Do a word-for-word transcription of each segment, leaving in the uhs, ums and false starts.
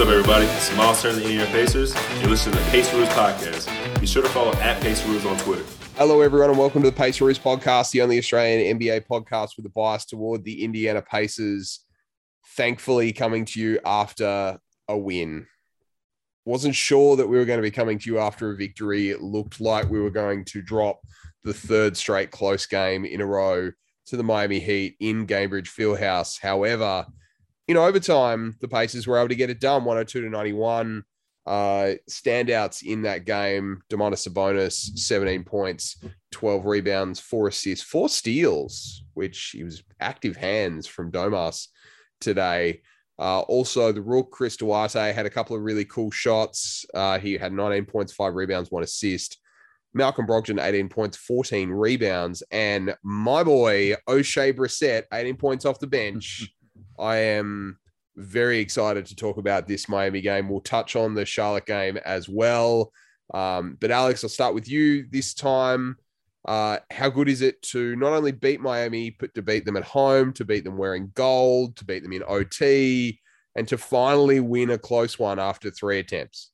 What's up, everybody? This is Myles Turner, the Indiana Pacers. You're listening to the Paceroos Podcast. Be sure to follow at Paceroos on Twitter. Hello, everyone, and welcome to the Paceroos Podcast, the only Australian N B A podcast with a bias toward the Indiana Pacers. Thankfully, coming to you after a win. Wasn't sure that we were going to be coming to you after a victory. It looked like we were going to drop the third straight close game in a row to the Miami Heat in Gainbridge Fieldhouse. However, in overtime, the Pacers were able to get it done, one oh two to ninety-one. Uh, standouts in that game, Domas Sabonis, seventeen points, twelve rebounds, four assists, four steals, which he was active hands from Domas today. Uh, also, the Rook, Chris Duarte, had a couple of really cool shots. Uh, he had nineteen points, five rebounds, one assist. Malcolm Brogdon, eighteen points, fourteen rebounds. And my boy, Oshae Brissett, eighteen points off the bench. I am very excited to talk about this Miami game. We'll touch on the Charlotte game as well. Um, but Alex, I'll start with you this time. Uh, how good is it to not only beat Miami, but to beat them at home, to beat them wearing gold, to beat them in O T, and to finally win a close one after three attempts?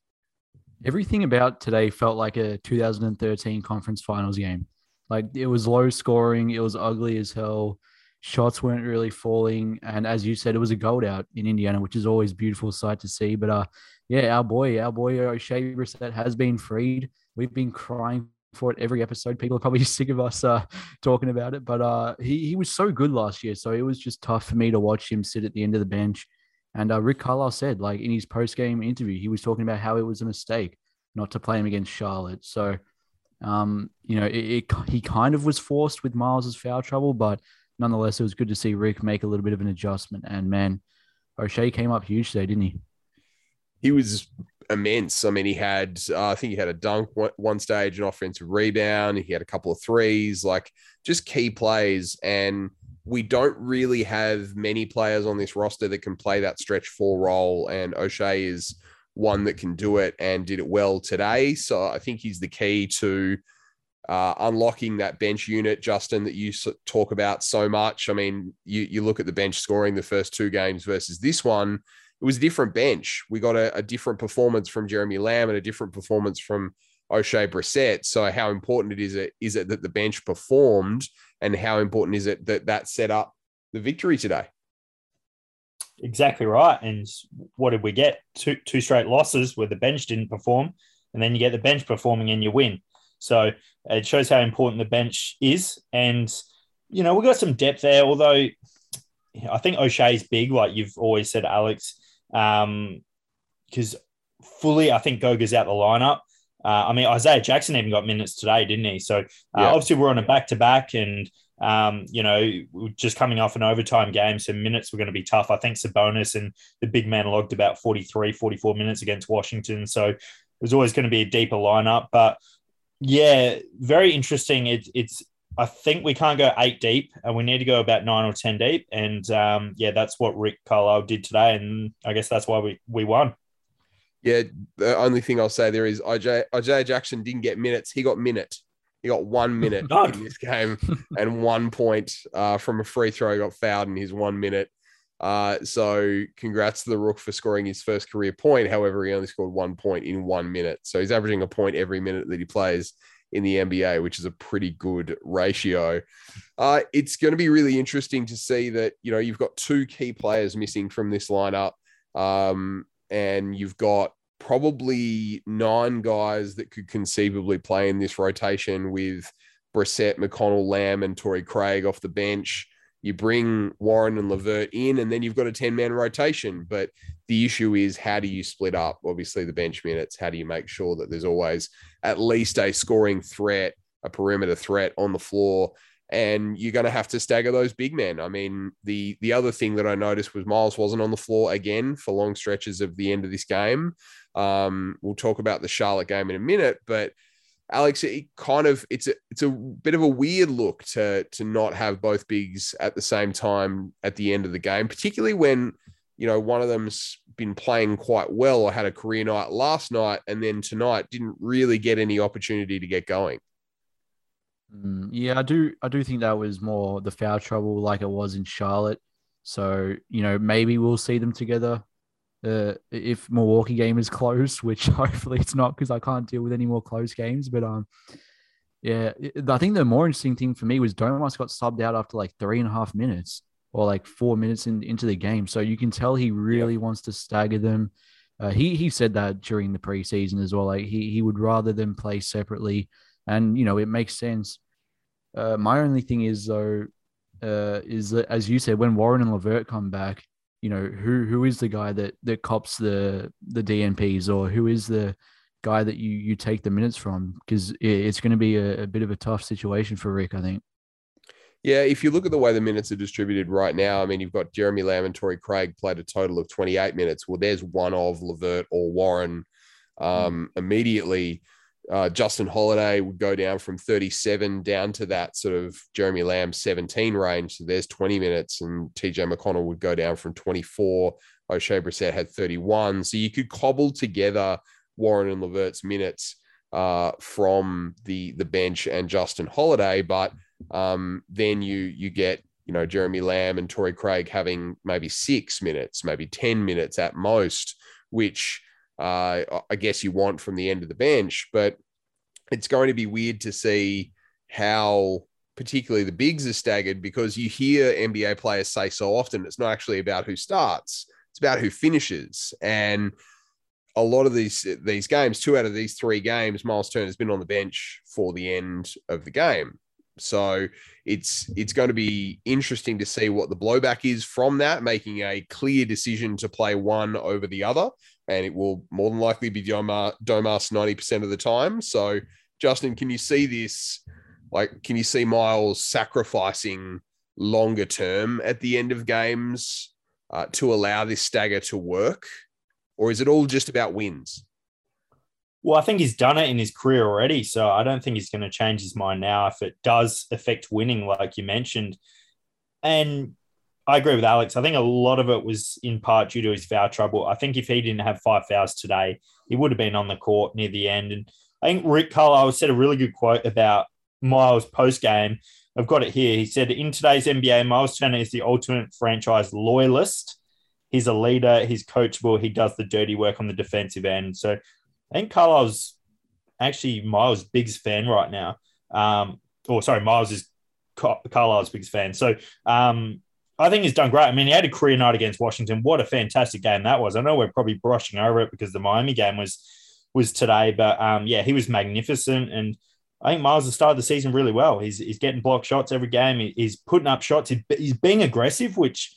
Everything about today felt like a two thousand thirteen conference finals game. Like, it was low scoring. It was ugly as hell. Shots weren't really falling. And as you said, it was a gold out in Indiana, which is always a beautiful sight to see. But uh, yeah, our boy, our boy, Oshae Brissett has been freed. We've been crying for it every episode. People are probably sick of us uh, talking about it. But uh, he, he was so good last year. So it was just tough for me to watch him sit at the end of the bench. And uh, Rick Carlisle said, like, in his post-game interview, he was talking about how it was a mistake not to play him against Charlotte. So, um, you know, it, it, he kind of was forced with Miles's foul trouble, but nonetheless, it was good to see Rick make a little bit of an adjustment. And, man, Oshae came up huge today, didn't he? He was immense. I mean, he had, uh, I think he had a dunk one, one stage, an offensive rebound. He had a couple of threes, like, just key plays. And we don't really have many players on this roster that can play that stretch four role. And Oshae is one that can do it and did it well today. So I think he's the key to Uh, unlocking that bench unit, Justin, that you talk about so much. I mean, you you look at the bench scoring the first two games versus this one, it was a different bench. We got a, a different performance from Jeremy Lamb and a different performance from Oshae Brissett. So how important it is, it is it that the bench performed, and how important is it that that set up the victory today? Exactly right. And what did we get? Two, two straight losses where the bench didn't perform, and then you get the bench performing and you win. So it shows how important the bench is. And, you know, we've got some depth there, although I think Oshae's big, like you've always said, Alex, because um, fully I think Goga's out the lineup. Uh, I mean, Isaiah Jackson even got minutes today, didn't he? So uh, yeah. Obviously we're on a back-to-back and, um, you know, just coming off an overtime game, so minutes were going to be tough. I think Sabonis and the big man logged about forty-three, forty-four minutes against Washington. So it was always going to be a deeper lineup, but yeah, very interesting. It, it's, I think we can't go eight deep and we need to go about nine or ten deep. And um, yeah, that's what Rick Carlisle did today. And I guess that's why we, we won. Yeah. The only thing I'll say there is Isaiah Jackson didn't get minutes. He got minute. He got one minute no. in this game and one point uh, from a free throw. He got fouled in his one minute. Uh, so congrats to the Rook for scoring his first career point. However, he only scored one point in one minute. So he's averaging a point every minute that he plays in the N B A, which is a pretty good ratio. Uh, it's going to be really interesting to see that, you know, you've got two key players missing from this lineup. Um, and you've got probably nine guys that could conceivably play in this rotation with Brissett, McConnell, Lamb, and Torrey Craig off the bench. You bring Warren and Levert in, and then you've got a ten-man rotation. But the issue is, how do you split up? Obviously, the bench minutes. How do you make sure that there's always at least a scoring threat, a perimeter threat on the floor? And you're going to have to stagger those big men. I mean, the the other thing that I noticed was Myles wasn't on the floor again for long stretches of the end of this game. Um, we'll talk about the Charlotte game in a minute, but Alex, it kind of it's a it's a bit of a weird look to to not have both bigs at the same time at the end of the game, particularly when, you know, one of them's been playing quite well or had a career night last night, and then tonight didn't really get any opportunity to get going. Yeah, I do I do think that was more the foul trouble, like it was in Charlotte. So, you know, maybe we'll see them together uh, if Milwaukee game is close, which hopefully it's not because I can't deal with any more close games. But um, yeah, I think the more interesting thing for me was Domas got subbed out after like three and a half minutes or like four minutes in, into the game. So you can tell he really yeah. wants to stagger them. Uh, he he said that during the preseason as well. Like he he would rather them play separately, and you know it makes sense. Uh, my only thing is though, uh, is that as you said, when Warren and Levert come back, you know who who is the guy that that cops the the D N Ps, or who is the guy that you you take the minutes from? Because it, it's going to be a, a bit of a tough situation for Rick, I think. Yeah, if you look at the way the minutes are distributed right now, I mean, you've got Jeremy Lamb and Torrey Craig played a total of twenty-eight minutes. Well, there's one of Levert or Warren. Um, mm. Immediately, uh, Justin Holiday would go down from thirty-seven down to that sort of Jeremy Lamb seventeen range. So there's twenty minutes, and T J McConnell would go down from twenty-four. Oshae Brissett had thirty-one. So you could cobble together Warren and Levert's minutes uh, from the, the bench and Justin Holiday, but... Um, then you you get, you know, Jeremy Lamb and Torrey Craig having maybe six minutes, maybe ten minutes at most, which uh, I guess you want from the end of the bench. But it's going to be weird to see how particularly the bigs are staggered, because you hear N B A players say so often, it's not actually about who starts, it's about who finishes. And a lot of these these games, two out of these three games, Myles Turner has been on the bench for the end of the game. So it's it's going to be interesting to see what the blowback is from that, making a clear decision to play one over the other. And it will more than likely be Domas ninety percent of the time. So, Justin, can you see this? Like, can you see Myles sacrificing longer term at the end of games uh, to allow this stagger to work? Or is it all just about wins? Well, I think he's done it in his career already, so I don't think he's going to change his mind now if it does affect winning, like you mentioned. And I agree with Alex. I think a lot of it was in part due to his foul trouble. I think if he didn't have five fouls today, he would have been on the court near the end. And I think Rick Carlisle said a really good quote about Myles post-game. I've got it here. He said, in today's N B A, Myles Turner is the ultimate franchise loyalist. He's a leader. He's coachable. He does the dirty work on the defensive end. So I think Carlisle's actually Myles' biggest fan right now. Um, or sorry, Myles is Carlisle's biggest fan. So um, I think he's done great. I mean, he had a career night against Washington. What a fantastic game that was. I know we're probably brushing over it because the Miami game was was today. But, um, yeah, he was magnificent. And I think Myles has started the season really well. He's he's getting blocked shots every game. He's putting up shots. He's being aggressive, which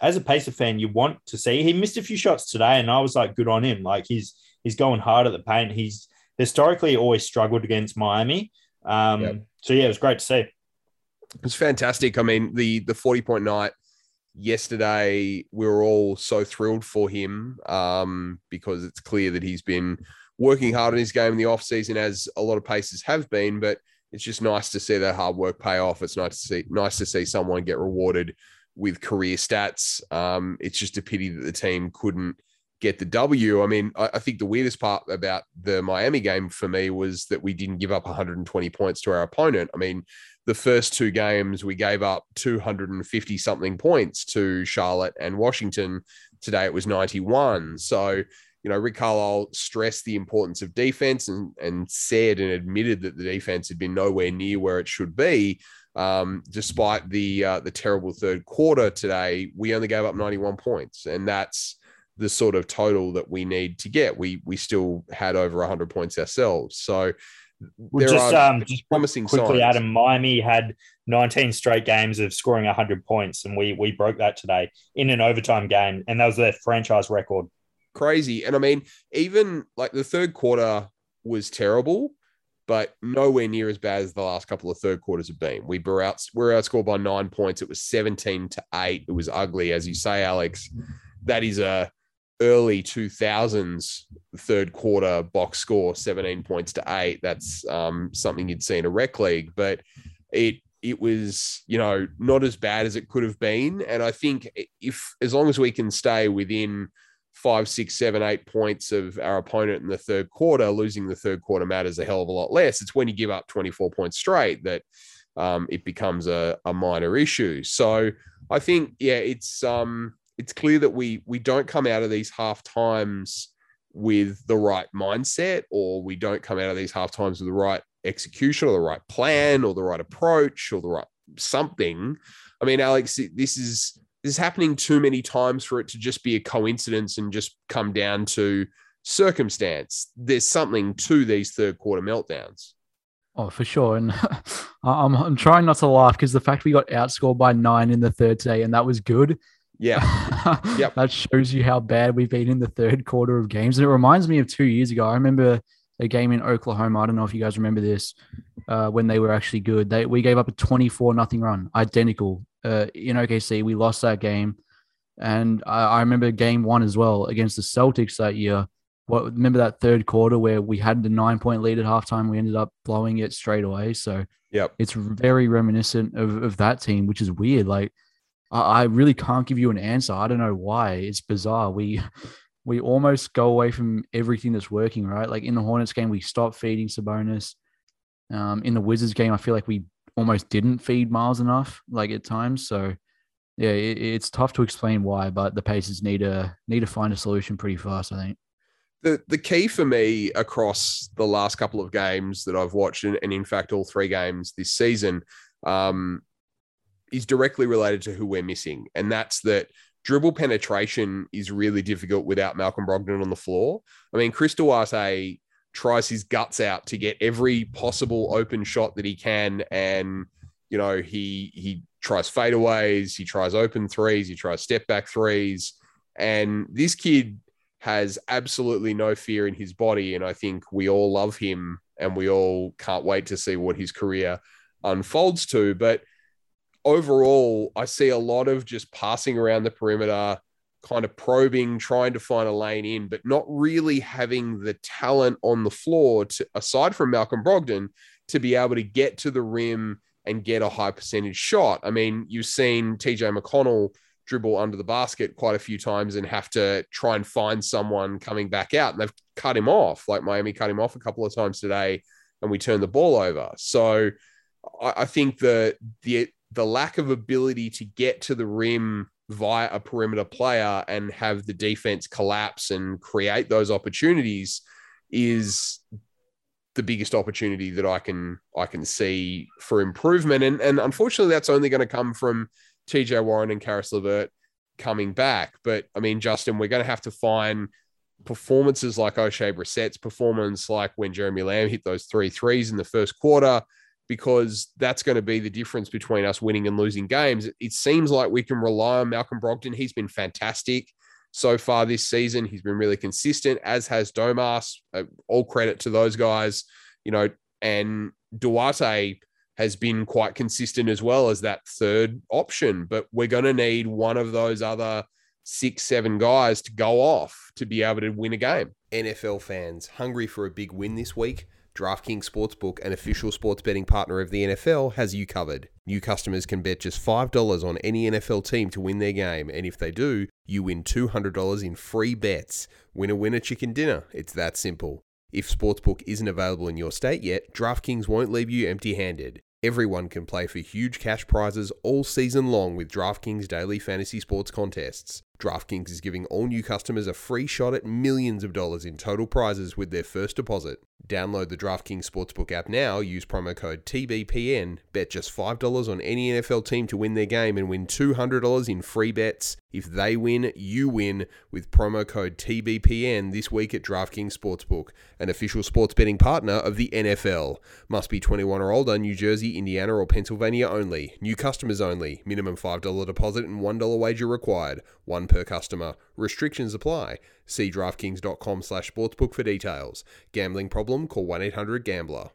as a Pacer fan, you want to see. He missed a few shots today, and I was like, good on him. Like, he's... He's going hard at the paint. He's historically always struggled against Miami. Um, yep. So, yeah, it was great to see. It was fantastic. I mean, the the forty-point night yesterday, we were all so thrilled for him um, because it's clear that he's been working hard on his game in the offseason, as a lot of Pacers have been, but it's just nice to see that hard work pay off. It's nice to see, nice to see someone get rewarded with career stats. Um, it's just a pity that the team couldn't get the W. I mean, I think the weirdest part about the Miami game for me was that we didn't give up one hundred twenty points to our opponent. I mean, the first two games we gave up two hundred fifty something points to Charlotte and Washington. Today it was ninety-one. So, you know, Rick Carlisle stressed the importance of defense and, and said and admitted that the defense had been nowhere near where it should be. Um, despite the uh, the terrible third quarter today, we only gave up ninety-one points, and that's the sort of total that we need to get. We we still had over one hundred points ourselves. So there just, are um, just promising quickly, signs. Adam, Miami had nineteen straight games of scoring one hundred points, and we we broke that today in an overtime game, and that was their franchise record. Crazy. And, I mean, even like the third quarter was terrible, but nowhere near as bad as the last couple of third quarters have been. We were, out, we were outscored by nine points. It was seventeen to eight. It was ugly, as you say, Alex. That is a early two thousands third quarter box score, seventeen points to eight. That's um, something you'd see in a rec league, but it, it was, you know, not as bad as it could have been. And I think if, as long as we can stay within five, six, seven, eight points of our opponent in the third quarter, losing the third quarter matters a hell of a lot less. It's when you give up twenty-four points straight that um, it becomes a, a minor issue. So I think, yeah, it's, um, it's clear that we we don't come out of these half times with the right mindset, or we don't come out of these half times with the right execution or the right plan or the right approach or the right something. I mean, Alex, this is this is happening too many times for it to just be a coincidence and just come down to circumstance. There's something to these third quarter meltdowns. Oh, for sure. And I'm, I'm trying not to laugh because the fact we got outscored by nine in the third today, and that was good. Yeah. Yep. That shows you how bad we've been in the third quarter of games. And it reminds me of two years ago. I remember a game in Oklahoma. I don't know if you guys remember this, uh, when they were actually good. They We gave up a twenty-four nothing run, identical. Uh, in O K C, we lost that game. And I, I remember game one as well against the Celtics that year. What, remember that third quarter where we had the nine-point lead at halftime? We ended up blowing it straight away. So yep. It's very reminiscent of, of that team, which is weird. Like, I, I really can't give you an answer. I don't know why. It's bizarre. We we almost go away from everything that's working, right? Like, in the Hornets game, we stopped feeding Sabonis. Um, in the Wizards game, I feel like we almost didn't feed Myles enough, like, at times. So, yeah, it, it's tough to explain why, but the Pacers need to, need to find a solution pretty fast, I think. The the key for me across the last couple of games that I've watched, and, and in fact, all three games this season, um, is directly related to who we're missing. And that's that dribble penetration is really difficult without Malcolm Brogdon on the floor. I mean, Chris Duarte tries his guts out to get every possible open shot that he can. And, you know, he he tries fadeaways, he tries open threes, he tries step back threes. And this kid has absolutely no fear in his body. And I think we all love him and we all can't wait to see what his career unfolds to. But overall, I see a lot of just passing around the perimeter, kind of probing, trying to find a lane in, but not really having the talent on the floor, to, aside from Malcolm Brogdon, to be able to get to the rim and get a high percentage shot. I mean, you've seen T J McConnell dribble under the basket quite a few times and have to try and find someone coming back out. And they've cut him off. Like Miami cut him off a couple of times today and we turned the ball over. So I think the, the, the lack of ability to get to the rim via a perimeter player and have the defense collapse and create those opportunities is the biggest opportunity that I can, I can see for improvement. And, and unfortunately that's only going to come from T J Warren and Karis Levert coming back. But I mean, Justin, we're going to have to find performances like Oshae Brissett's performance, like when Jeremy Lamb hit those three threes in the first quarter, because that's going to be the difference between us winning and losing games. It seems like we can rely on Malcolm Brogdon. He's been fantastic so far this season. He's been really consistent, as has Domas. Uh, all credit to those guys, you know, and Duarte has been quite consistent as well as that third option, but we're going to need one of those other six, seven guys to go off to be able to win a game. N F L fans, hungry for a big win this week? DraftKings Sportsbook, an official sports betting partner of the N F L, has you covered. New customers can bet just five dollars on any N F L team to win their game, and if they do, you win two hundred dollars in free bets. Winner, winner, chicken dinner. It's that simple. If Sportsbook isn't available in your state yet, DraftKings won't leave you empty-handed. Everyone can play for huge cash prizes all season long with DraftKings daily fantasy sports contests. DraftKings is giving all new customers a free shot at millions of dollars in total prizes with their first deposit. Download the DraftKings Sportsbook app now, use promo code T B P N, bet just five dollars on any N F L team to win their game and win two hundred dollars in free bets. If they win, you win with promo code T B P N this week at DraftKings Sportsbook, an official sports betting partner of the N F L. Must be twenty-one or older, New Jersey, Indiana, or Pennsylvania only. New customers only. Minimum five dollars deposit and one dollar wager required. One per customer. Restrictions apply. See DraftKings.com slash sportsbook for details. Gambling problem? Call one eight hundred gambler.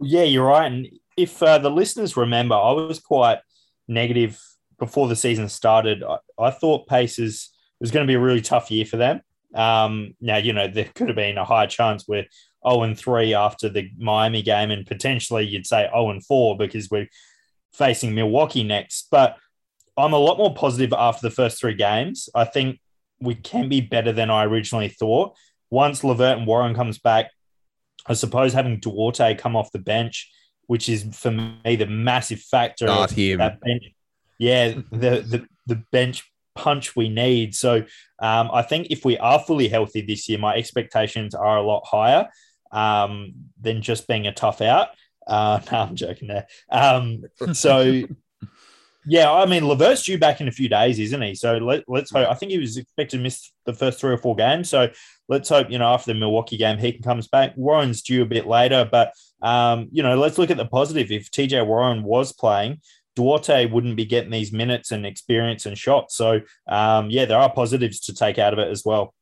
Yeah, you're right. And if uh, the listeners remember, I was quite negative before the season started. I, I thought Pacers was going to be a really tough year for them. Um, now, you know, there could have been a high chance we're oh and three after the Miami game, and potentially you'd say oh and four because we're facing Milwaukee next. But I'm a lot more positive after the first three games. I think we can be better than I originally thought. Once Levert and Warren comes back, I suppose having Duarte come off the bench, which is for me the massive factor. Not of him. That bench. Yeah, the, the the bench punch we need. So um, I think if we are fully healthy this year, my expectations are a lot higher um, than just being a tough out. Uh, no, I'm joking there. Um, so, yeah, I mean, Levert's due back in a few days, isn't he? So let, let's hope. I think he was expected to miss the first three or four games. So let's hope, you know, after the Milwaukee game, he comes back. Warren's due a bit later. But, um, you know, let's look at the positive. If T J Warren was playing, Duarte wouldn't be getting these minutes and experience and shots. So, um, yeah, there are positives to take out of it as well.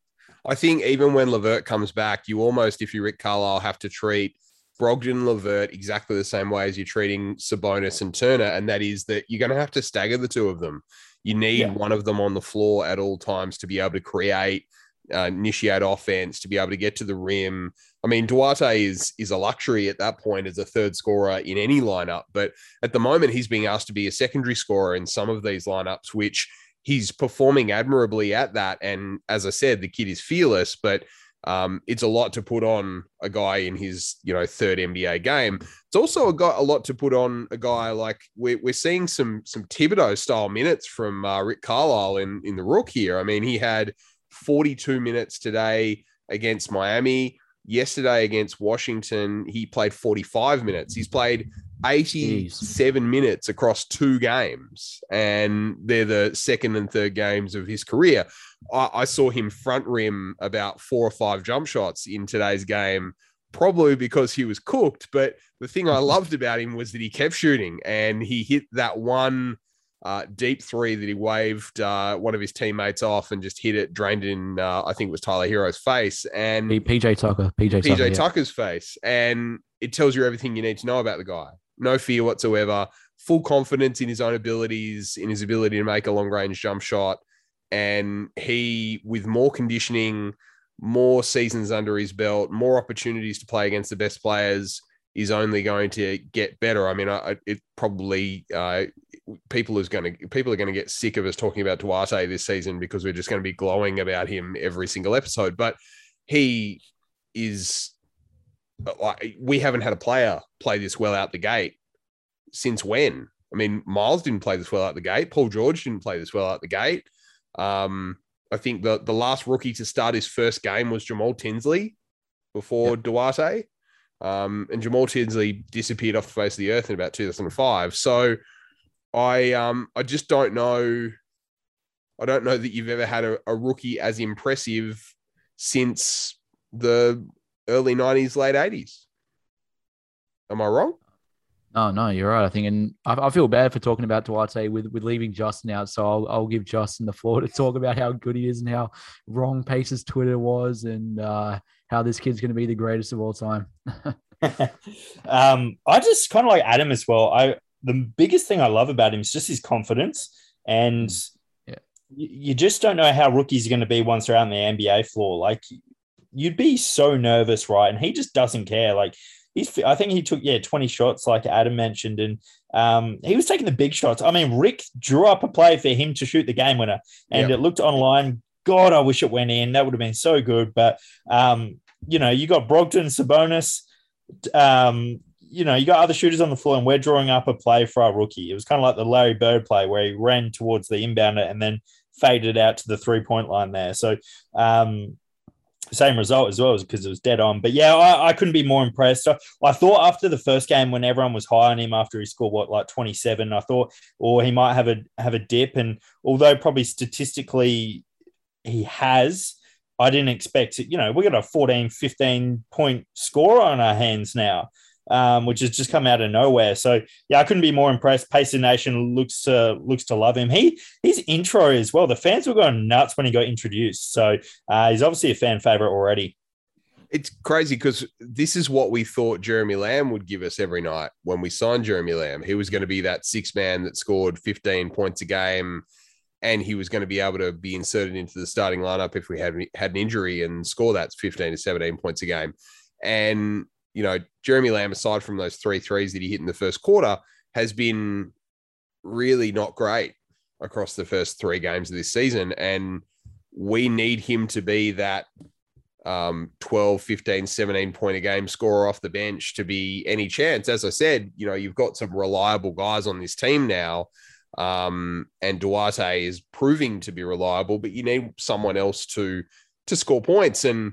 I think even when Levert comes back, you almost, if you're Rick Carlisle, have to treat Brogdon, Levert exactly the same way as you're treating Sabonis and Turner, and that is that you're going to have to stagger the two of them. You need yeah. one of them on the floor at all times to be able to create, uh, initiate offense, to be able to get to the rim. I mean, Duarte is is a luxury at that point as a third scorer in any lineup, but at the moment he's being asked to be a secondary scorer in some of these lineups, which he's performing admirably at that. And as I said, the kid is fearless, but Um, it's a lot to put on a guy in his, you know, third N B A game. It's also a, guy, a lot to put on a guy like we're, we're seeing some some Thibodeau style minutes from uh, Rick Carlisle in, in the Rook here. I mean, he had forty-two minutes today against Miami. Yesterday against Washington, he played forty-five minutes. He's played eighty-seven Jeez. minutes across two games, and they're the second and third games of his career. I, I saw him front rim about four or five jump shots in today's game, probably because he was cooked. But the thing I loved about him was that he kept shooting, and he hit that one uh, deep three that he waved uh, one of his teammates off and just hit it, drained it in, uh, I think it was Tyler Hero's face. And P J Tucker, P J, P J Tucker, yeah. Tucker's face. And it tells you everything you need to know about the guy. No fear whatsoever, full confidence in his own abilities, in his ability to make a long range jump shot. And he, with more conditioning, more seasons under his belt, more opportunities to play against the best players, is only going to get better. I mean, I, it probably uh, people is going to people are going to get sick of us talking about Duarte this season because we're just going to be glowing about him every single episode. But he is. We haven't had a player play this well out the gate since when? I mean, Myles didn't play this well out the gate. Paul George didn't play this well out the gate. Um, I think the, the last rookie to start his first game was Jamal Tinsley before yeah. Duarte. Um, and Jamal Tinsley disappeared off the face of the earth in about two thousand five. So I um, I just don't know. I don't know that you've ever had a, a rookie as impressive since the early nineties, late eighties. Am I wrong? No, no, you're right. I think, and I, I feel bad for talking about Duarte with, with leaving Justin out. So I'll, I'll give Justin the floor to talk about how good he is and how wrong Pacers Twitter was and uh, how this kid's going to be the greatest of all time. um, I just kind of like Adam as well. I the biggest thing I love about him is just his confidence, and yeah. you, you just don't know how rookies are going to be once they're out on the N B A floor. Like, you'd be so nervous, right? And he just doesn't care. Like, he's, I think he took, yeah, twenty shots, like Adam mentioned, and um, he was taking the big shots. I mean, Rick drew up a play for him to shoot the game winner, and yep. it looked online. God, I wish it went in. That would have been so good. But, um, you know, you got Brogdon, Sabonis, um, you know, you got other shooters on the floor, and we're drawing up a play for our rookie. It was kind of like the Larry Bird play where he ran towards the inbounder and then faded out to the three-point line there. So, um same result as well because it was dead on. But, yeah, I, I couldn't be more impressed. I, I thought after the first game when everyone was high on him after he scored, what, like twenty-seven, I thought, or he might have a have a dip. And although probably statistically he has, I didn't expect it. You know, we got a fourteen, fifteen-point score on our hands now, um, which has just come out of nowhere. So, yeah, I couldn't be more impressed. Pacer Nation looks to, looks to love him. He His intro as well, the fans were going nuts when he got introduced. So uh, he's obviously a fan favorite already. It's crazy because this is what we thought Jeremy Lamb would give us every night when we signed Jeremy Lamb. He was going to be that six man that scored fifteen points a game, and he was going to be able to be inserted into the starting lineup if we had, had an injury and score that fifteen to seventeen points a game. And you know, Jeremy Lamb, aside from those three threes that he hit in the first quarter, has been really not great across the first three games of this season. And we need him to be that um, twelve, fifteen, seventeen point a game scorer off the bench to be any chance. As I said, you know, you've got some reliable guys on this team now. Um, and Duarte is proving to be reliable, but you need someone else to to score points. And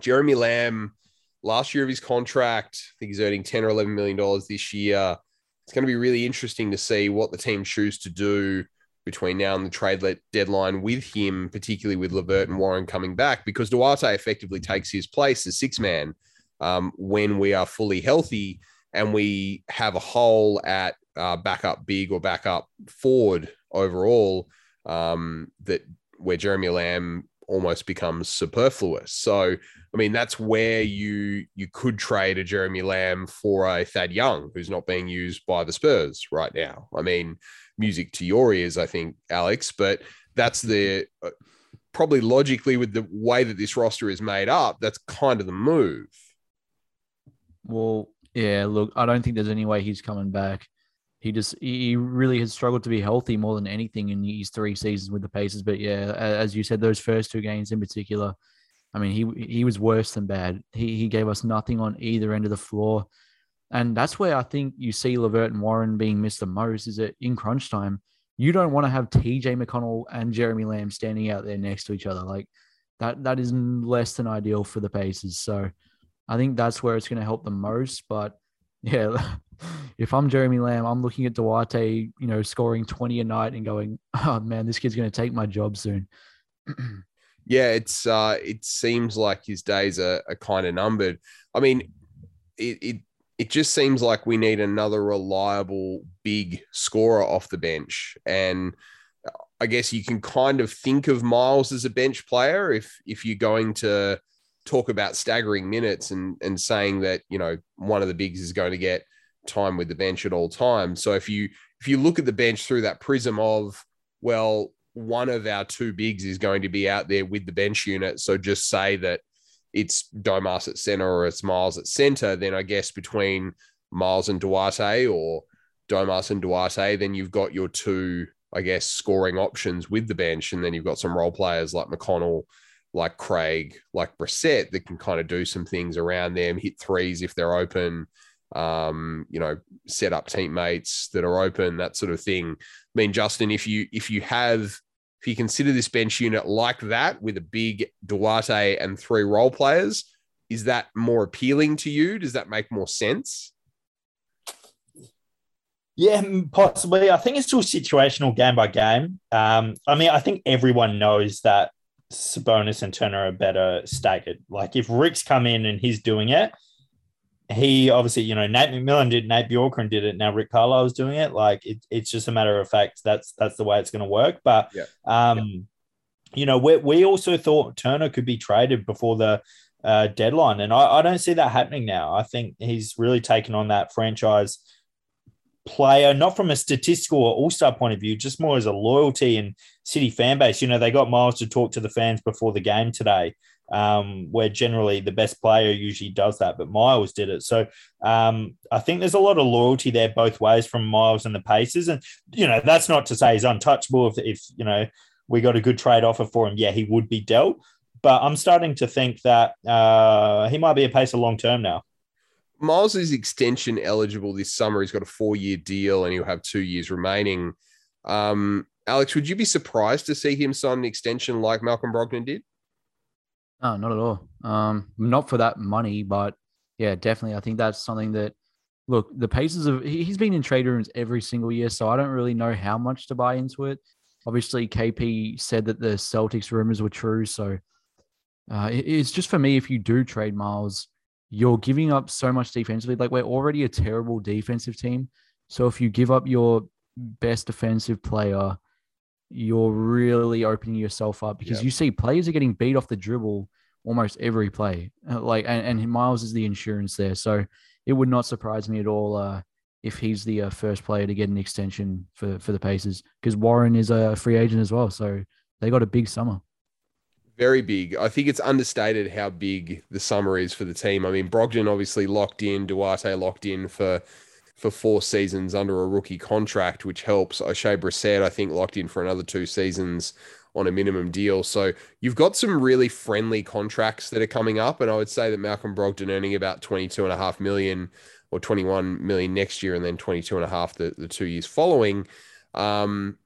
Jeremy Lamb, last year of his contract, I think he's earning ten or eleven million dollars this year. It's going to be really interesting to see what the team choose to do between now and the trade deadline with him, particularly with Levert and Warren coming back, because Duarte effectively takes his place as six man um, when we are fully healthy and we have a hole at uh, backup big or backup forward overall, um, that where Jeremy Lamb almost becomes superfluous. So, I mean, that's where you you could trade a Jeremy Lamb for a Thad Young, who's not being used by the Spurs right now. I mean, music to your ears, I think, Alex, but that's the uh, probably logically with the way that this roster is made up, that's kind of the move. Well, yeah, look, I don't think there's any way he's coming back. He just, he really has struggled to be healthy more than anything in these three seasons with the Pacers. But yeah, as you said, those first two games in particular, I mean, he he was worse than bad. He he gave us nothing on either end of the floor. And that's where I think you see Levert and Warren being missed the most, is that in crunch time, you don't want to have T J McConnell and Jeremy Lamb standing out there next to each other. Like that, that is less than ideal for the Pacers. So I think that's where it's going to help the most. But yeah, if I'm Jeremy Lamb, I'm looking at Duarte, you know, scoring twenty a night and going, oh man, this kid's going to take my job soon. Yeah, it's uh, it seems like his days are, are kind of numbered. I mean, it, it it just seems like we need another reliable big scorer off the bench, and I guess you can kind of think of Myles as a bench player if if you're going to talk about staggering minutes and and saying that, you know, one of the bigs is going to get time with the bench at all times. So if you if you look at the bench through that prism of, well, one of our two bigs is going to be out there with the bench unit, so just say that it's Domas at center or it's Myles at center, then I guess between Myles and Duarte or Domas and Duarte, then you've got your two, I guess, scoring options with the bench. And then you've got some role players like McConnell, like Craig, like Brissett that can kind of do some things around them, hit threes if they're open, um, you know, set up teammates that are open, that sort of thing. I mean, Justin, if you, if you have, if you consider this bench unit like that with a big Duarte and three role players, is that more appealing to you? Does that make more sense? Yeah, possibly. I think it's still situational game by game. Um, I mean, I think everyone knows that Sabonis and Turner are better staggered. Like if Rick's come in and he's doing it, he obviously, you know, Nate McMillan did, Nate Bjorkgren did it. Now Rick Carlisle was doing it. Like it, it's just a matter of fact. That's that's the way it's going to work. But yeah. um, yeah. you know, we we also thought Turner could be traded before the uh, deadline, and I, I don't see that happening now. I think he's really taken on that franchise player, not from a statistical or all-star point of view, just more as a loyalty and City fan base. You know, they got Myles to talk to the fans before the game today, um, where generally the best player usually does that, but Myles did it. So um, I think there's a lot of loyalty there both ways from Myles and the Pacers. And, you know, that's not to say he's untouchable. If, if you know, we got a good trade offer for him, yeah, he would be dealt. But I'm starting to think that uh, he might be a Pacer long-term now. Myles is extension eligible this summer. He's got a four-year deal and he'll have two years remaining. Um, Alex, would you be surprised to see him sign an extension like Malcolm Brogdon did? No, not at all. Um, not for that money, but yeah, definitely. I think that's something that, look, the Pacers have, he's been in trade rooms every single year, so I don't really know how much to buy into it. Obviously, K P said that the Celtics rumors were true. So uh, it, it's just for me, if you do trade Myles, you're giving up so much defensively. Like we're already a terrible defensive team. So if you give up your best defensive player, you're really opening yourself up because yep. you see players are getting beat off the dribble almost every play. Like, and, and Myles is the insurance there. So it would not surprise me at all uh, if he's the uh, first player to get an extension for, for the Pacers, because Warren is a free agent as well. So they got a big summer. Very big. I think it's understated how big the summer is for the team. I mean, Brogdon obviously locked in, Duarte locked in for for four seasons under a rookie contract, which helps. Oshae Brissett, I think, locked in for another two seasons on a minimum deal. So you've got some really friendly contracts that are coming up, and I would say that Malcolm Brogdon earning about twenty-two and a half million or twenty-one million next year and then twenty-two and a half the, the two years following um,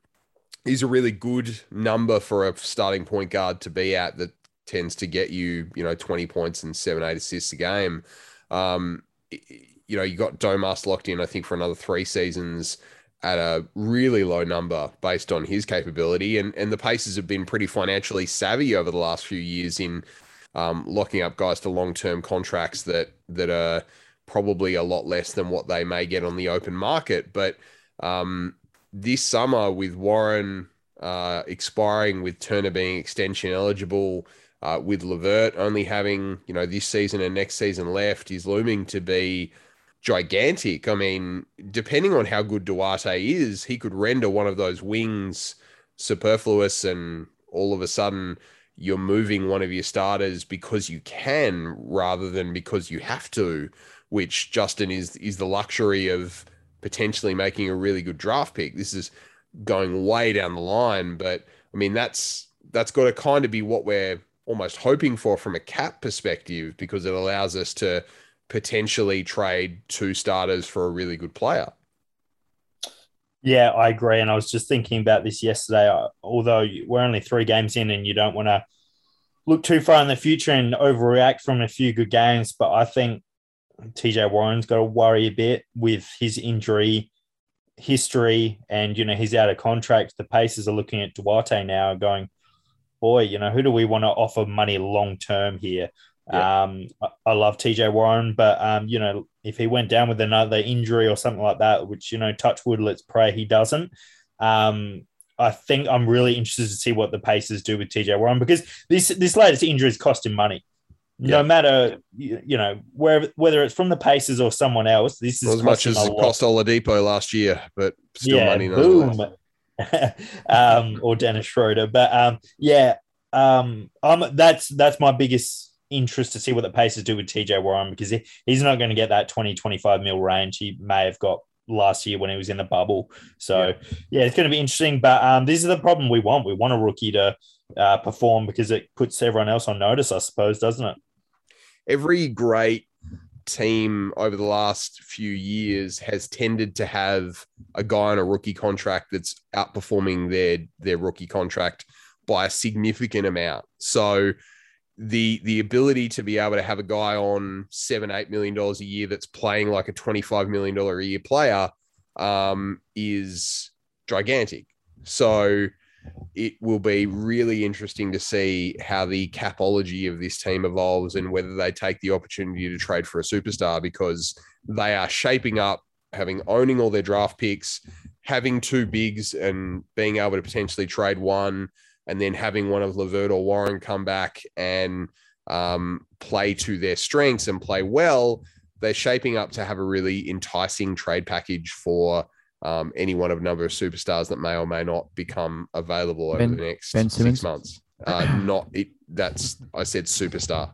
is a really good number for a starting point guard to be at that tends to get you, you know, twenty points and seven, eight assists a game. Um, you know, you got Domas locked in, I think, for another three seasons at a really low number based on his capability. And and the Pacers have been pretty financially savvy over the last few years in um, locking up guys to long-term contracts that that are probably a lot less than what they may get on the open market. But um, this summer with Warren uh, expiring, with Turner being extension eligible, uh, with Levert only having, you know, this season and next season left, is looming to be gigantic. I mean, depending on how good Duarte is, he could render one of those wings superfluous, and all of a sudden you're moving one of your starters because you can rather than because you have to, which, Justin, is is the luxury of potentially making a really good draft pick. This is going way down the line, but I mean, that's that's got to kind of be what we're almost hoping for from a cap perspective, because it allows us to potentially trade two starters for a really good player. Yeah, I agree. And I was just thinking about this yesterday. I, although we're only three games in and you don't want to look too far in the future and overreact from a few good games, but I think T J Warren's got to worry a bit with his injury history and, you know, he's out of contract. The Pacers are looking at Duarte now and going, boy, you know, who do we want to offer money long-term here? Yeah. Um, I love T J Warren, but, um, you know, if he went down with another injury or something like that, which, you know, touch wood, let's pray he doesn't. Um, I think I'm really interested to see what the Pacers do with T J Warren, because this, this latest injury is costing money. No yeah. matter, you, you know, where, whether it's from the Pacers or someone else, this is well, as much as it cost Oladipo last year, but still yeah, money. Boom. um, or Dennis Schroeder. But um, yeah, um, I'm, that's, that's my biggest interest to see what the Pacers do with T J Warren, because he, he's not going to get that twenty, twenty-five mil range he may have got last year when he was in the bubble. So yeah, yeah it's going to be interesting, but um, this is the problem we want. We want a rookie to uh, perform, because it puts everyone else on notice, I suppose, doesn't it? Every great team over the last few years has tended to have a guy on a rookie contract that's outperforming their, their rookie contract by a significant amount. So the the ability to be able to have a guy on seven, eight million dollars a year that's playing like a twenty-five million dollars a year player um, is gigantic. So it will be really interesting to see how the capology of this team evolves and whether they take the opportunity to trade for a superstar, because they are shaping up, having owning all their draft picks, having two bigs and being able to potentially trade one, and then having one of Levert or Warren come back and um, play to their strengths and play well. They're shaping up to have a really enticing trade package for um, any one of a number of superstars that may or may not become available over ben, the next ben six months. Uh, not it, that's I said superstar.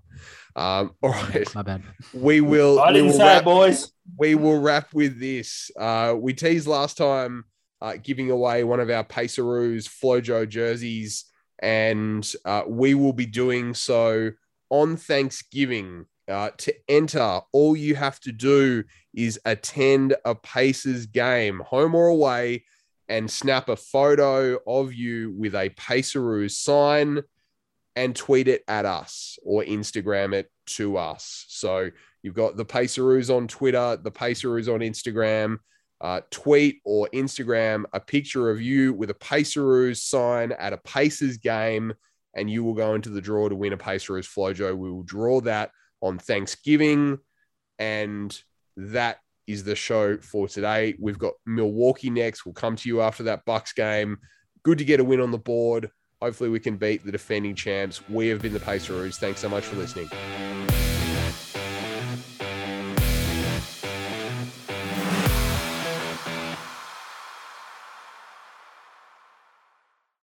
Um, all right, my bad. We will. I didn't we will say, wrap, it, boys. We will wrap with this. Uh, we teased last time, Uh, giving away one of our Paceroos FloJo jerseys, and uh, we will be doing so on Thanksgiving. Uh, to enter, all you have to do is attend a Pacers game, home or away, and snap a photo of you with a Paceroos sign and tweet it at us or Instagram it to us. So you've got the Paceroos on Twitter, the Paceroos on Instagram. Uh, tweet or Instagram a picture of you with a Paceroos sign at a Pacers game, and you will go into the draw to win a Paceroos FloJo. We will draw that on Thanksgiving, and that is the show for today. We've got Milwaukee next. We'll come to you after that Bucks game. Good to get a win on the board. Hopefully we can beat the defending champs. We have been the Paceroos. Thanks so much for listening.